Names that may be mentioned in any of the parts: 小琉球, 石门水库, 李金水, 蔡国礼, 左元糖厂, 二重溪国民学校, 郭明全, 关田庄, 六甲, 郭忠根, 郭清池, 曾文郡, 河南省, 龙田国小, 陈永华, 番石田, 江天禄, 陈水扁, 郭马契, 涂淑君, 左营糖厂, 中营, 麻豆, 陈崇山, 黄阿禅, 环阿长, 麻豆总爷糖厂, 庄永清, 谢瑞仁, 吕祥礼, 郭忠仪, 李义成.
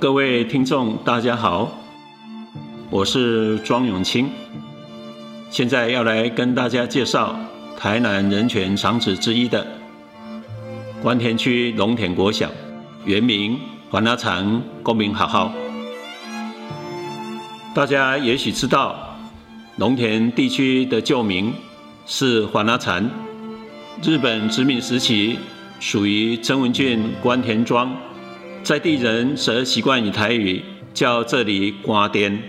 各位听众大家好，我是庄永清，现在要来跟大家介绍台南人权场址之一的关田区龙田国小，原名环阿长公民学校。大家也许知道，龙田地区的旧名是环阿长，日本殖民时期属于曾文郡关田庄，在地人则习惯以台语叫这里关田，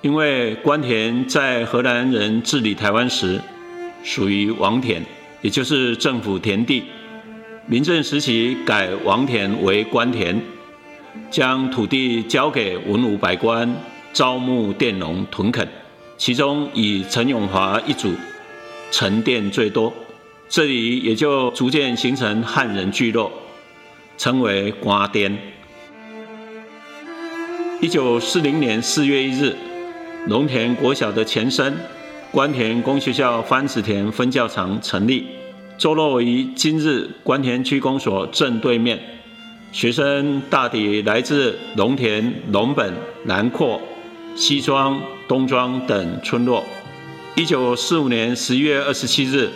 因为关田在荷兰人治理台湾时属于王田，也就是政府田地。民政时期改王田为关田，将土地交给文武百官，招募佃农屯垦，其中以陈永华一族陈佃最多，这里也就逐渐形成汉人聚落，称为关田。1940年4月1日，龙田国小的前身关田公学校番石田分教场成立，坐落于今日关田区公所正对面。学生大抵来自龙田、龙本、南阔、西庄、东庄等村落。1945年10月27日，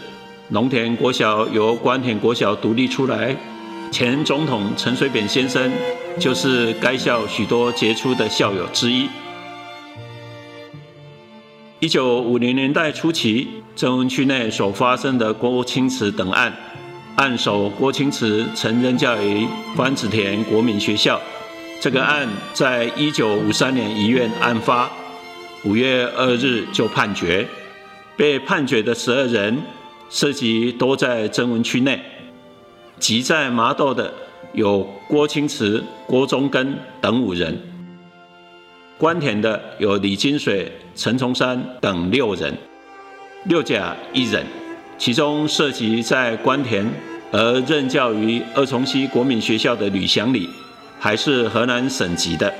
龙田国小由关田国小独立出来，前总统陈水扁先生就是该校许多杰出的校友之一。1950年代初期，曾文区内所发生的郭清池等案，案首郭清池曾任教于番石田国民学校，这个案在1953年1月案发，5月2日就判决。被判决的12人涉及都在曾文区内，即在麻豆的有郭清池、郭忠根等5人，关田的有李金水、陈崇山等6人，6甲1人，其中涉及在关田而任教于二重溪国民学校的吕祥礼，还是河南省籍的。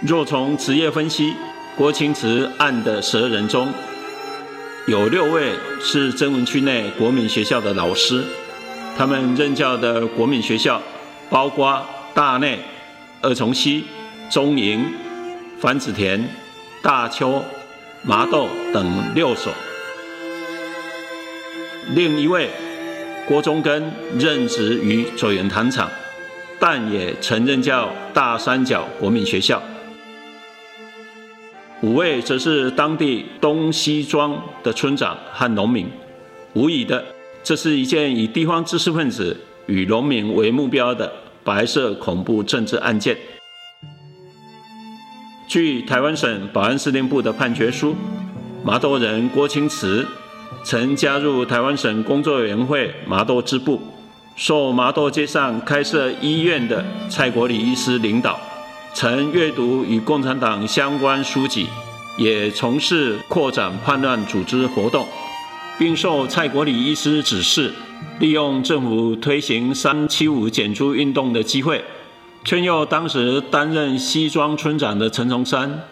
若从职业分析，郭清池案的12人中，有6位是曾文区内国民学校的老师，他们任教的国民学校包括大内、二重溪、中营、番石田、大邱、麻豆等6所。另一位郭忠根任职于左元糖厂，但也曾任教大三角国民学校。5位则是当地东西庄的村长和农民。无疑的，这是一件以地方知识分子与农民为目标的白色恐怖政治案件。据台湾省保安司令部的判决书，麻豆人郭清池曾加入台湾省工作委员会麻豆支部，受麻豆街上开设医院的蔡国礼医师领导，曾阅读与共产党相关书籍，也从事扩展叛乱组织活动，并受蔡国礼医师指示，利用政府推行375减租运动的机会，劝诱当时担任西庄村长的陈崇山，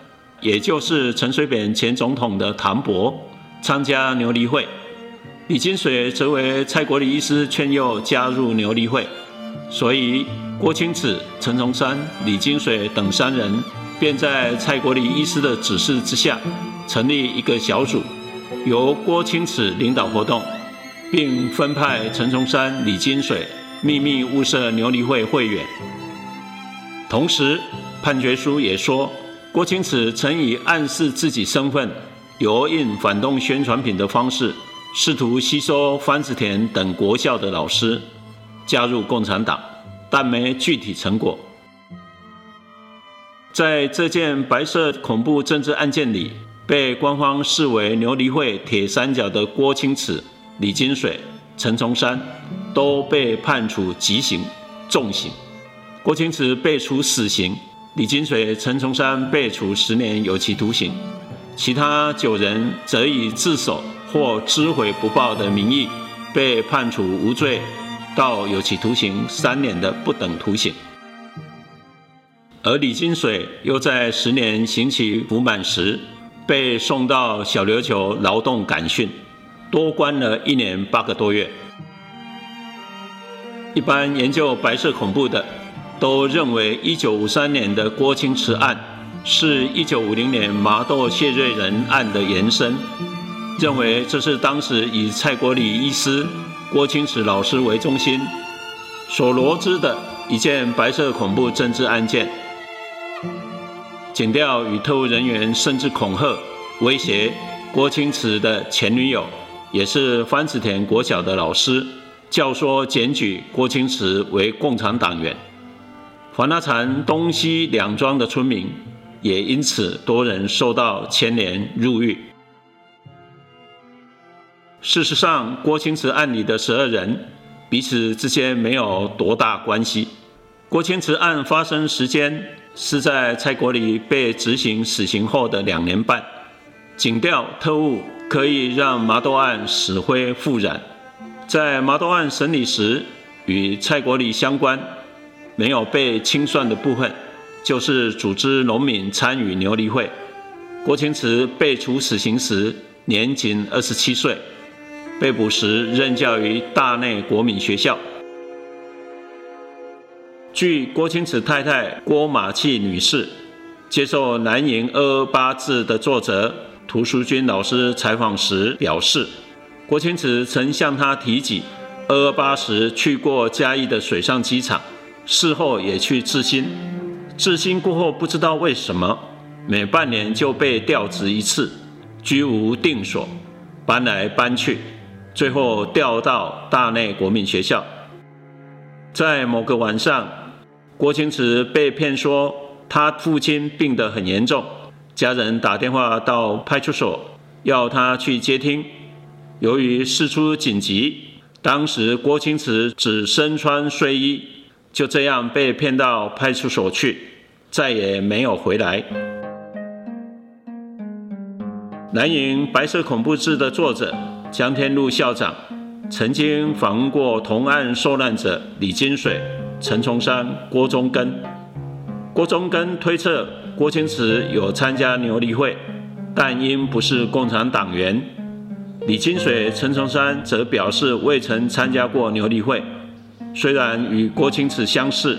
也就是陈水扁前总统的堂伯，参加牛犁会。李金水则为蔡国礼医师劝诱加入牛犁会，所以郭清池、陈崇山、李金水等3人便在蔡国礼医师的指示之下，成立一个小组，由郭清池领导活动，并分派陈崇山、李金水秘密物色牛犁会会员。同时，判决书也说，郭清池曾以暗示自己身份、油印反动宣传品的方式，试图吸收番石田等国校的老师加入共产党，但没具体成果。在这件白色恐怖政治案件里，被官方视为牛犁会铁三角的郭清池、李金水、陈崇山都被判处极刑、重刑。郭清池被处死刑，李金水、陈崇山被处10年有期徒刑，其他9人则以自首或知悔不报的名义被判处无罪到有期徒刑3年的不等徒刑，而李金水又在10年刑期服满时，被送到小琉球劳动感训，多关了1年8个多月。一般研究白色恐怖的都认为1953年的郭清池案是1950年麻豆谢瑞仁案的延伸，认为这是当时以蔡国礼医师、郭清池老师为中心所罗织的一件白色恐怖政治案件。警调与特务人员甚至恐吓、威胁郭清池的前女友，也是番石田国小的老师，教唆检举郭清池为共产党员。黄阿禅东西两庄的村民也因此多人受到牵连入狱。事实上，郭清池案里的12人彼此之间没有多大关系。郭清池案发生时间是在蔡国礼被执行死刑后的2年半，警调特务可以让麻豆案死灰复燃。在麻豆案审理时，与蔡国礼相关没有被清算的部分，就是组织农民参与牛犁会。郭清池被处死刑时年仅27岁，被捕时任教于大内国民学校。据郭清池太太郭马契女士接受《南营228志》的作者涂淑君老师采访时表示，郭清池曾向他提及228时去过嘉义的水上机场，事后也去志新，志新过后不知道为什么每半年就被调职一次，居无定所，搬来搬去，最后调到大内国民学校。在某个晚上，郭清池被骗说他父亲病得很严重，家人打电话到派出所要他去接听。由于事出紧急，当时郭清池只身穿睡衣，就这样被骗到派出所去，再也没有回来。南营白色恐怖志的作者江天禄校长曾经访问过同案受难者李金水、陈崇山、郭忠根。郭忠根推测郭清池有参加牛犁会，但因不是共产党员。李金水、陈崇山则表示未曾参加过牛犁会，虽然与郭清池相似，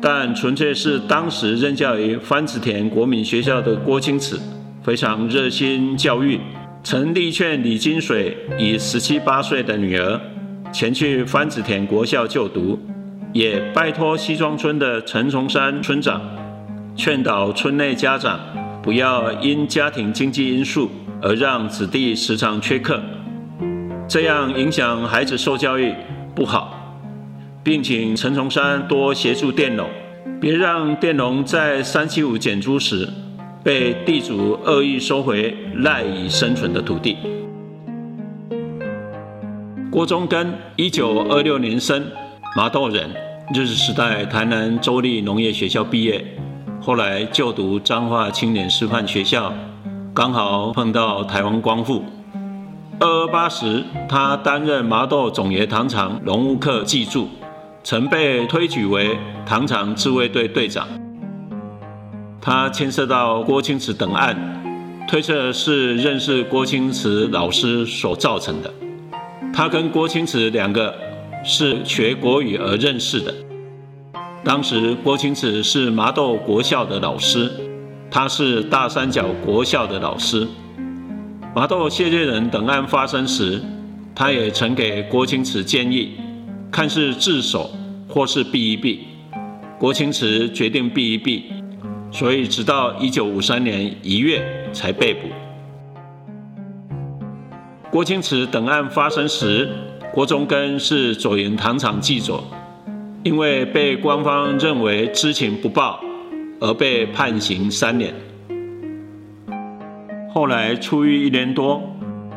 但纯粹是当时任教于番石田国民学校的郭清池非常热心教育，曾力劝李金水以17、18岁的女儿前去番石田国校就读，也拜托西庄村的陈崇山村长劝导村内家长不要因家庭经济因素而让子弟时常缺课，这样影响孩子受教育不好，并请陈崇山多协助佃农，别让佃农在375减租时被地主恶意收回赖以生存的土地。郭忠根1926年生，麻豆人，日治时代台南州立农业学校毕业，后来就读彰化青年师范学校，刚好碰到台湾光复。228时，他担任麻豆总爷糖厂农务课技助，曾被推举为糖厂自卫队队长。他牵涉到郭清池等案，推测是认识郭清池老师所造成的。他跟郭清池两个是学国语而认识的。当时郭清池是麻豆国校的老师，他是大三角国校的老师。麻豆谢瑞仁等案发生时，他也曾给郭清池建议，看是自首或是避一避。郭清池决定避一避，所以直到1953年1月才被捕。郭清池等案发生时，郭忠根是左营糖厂技佐，因为被官方认为知情不报而被判刑3年。后来出狱1年多，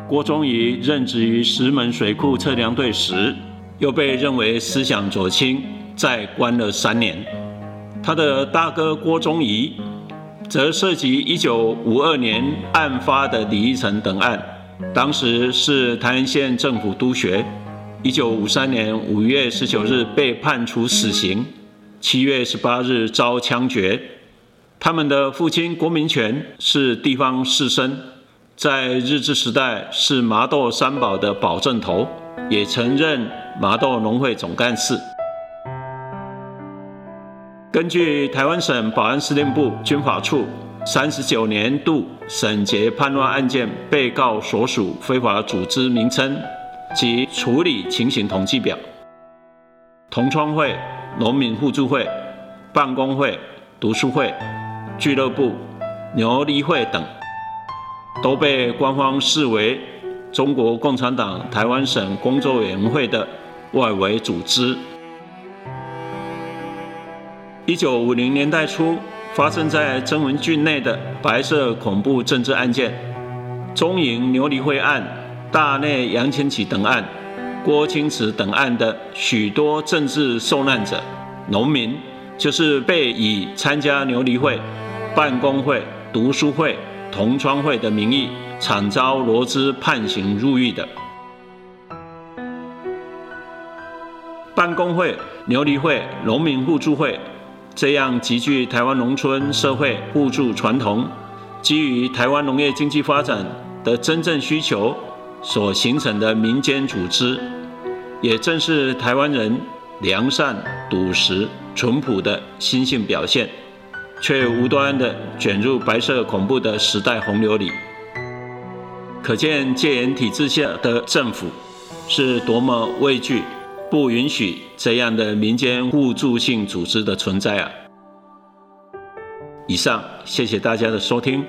郭忠仪任职于石门水库测量队时，又被认为思想左倾，再关了3年。他的大哥郭忠仪则涉及1952年案发的李义成等案，当时是台南县政府督学，1953年5月19日被判处死刑，7月18日遭枪决。他们的父亲郭明全是地方士绅，在日治时代是麻豆三宝的保证头，也曾任麻豆农会总干事。根据台湾省保安司令部军法处39年度审结叛乱案件被告所属非法组织名称及处理情形统计表，同窗会、农民互助会、办公会、读书会、俱乐部、牛犁会等，都被官方视为中国共产党台湾省工作委员会的外围组织。1950年代初发生在曾文郡内的白色恐怖政治案件、中营牛犁会案、大内杨清笈等案、郭清池等案的许多政治受难者农民，就是被以参加牛犁会、办公会、读书会、同窗会的名义惨遭罗织判刑入狱的。办公会、牛犁会、农民互助会这样极具台湾农村社会互助传统，基于台湾农业经济发展的真正需求所形成的民间组织，也正是台湾人良善、笃实、淳朴的心性表现，却无端地卷入白色恐怖的时代洪流里。可见戒严体制下的政府是多么畏惧、不允许这样的民间互助性组织的存在啊！以上，谢谢大家的收听。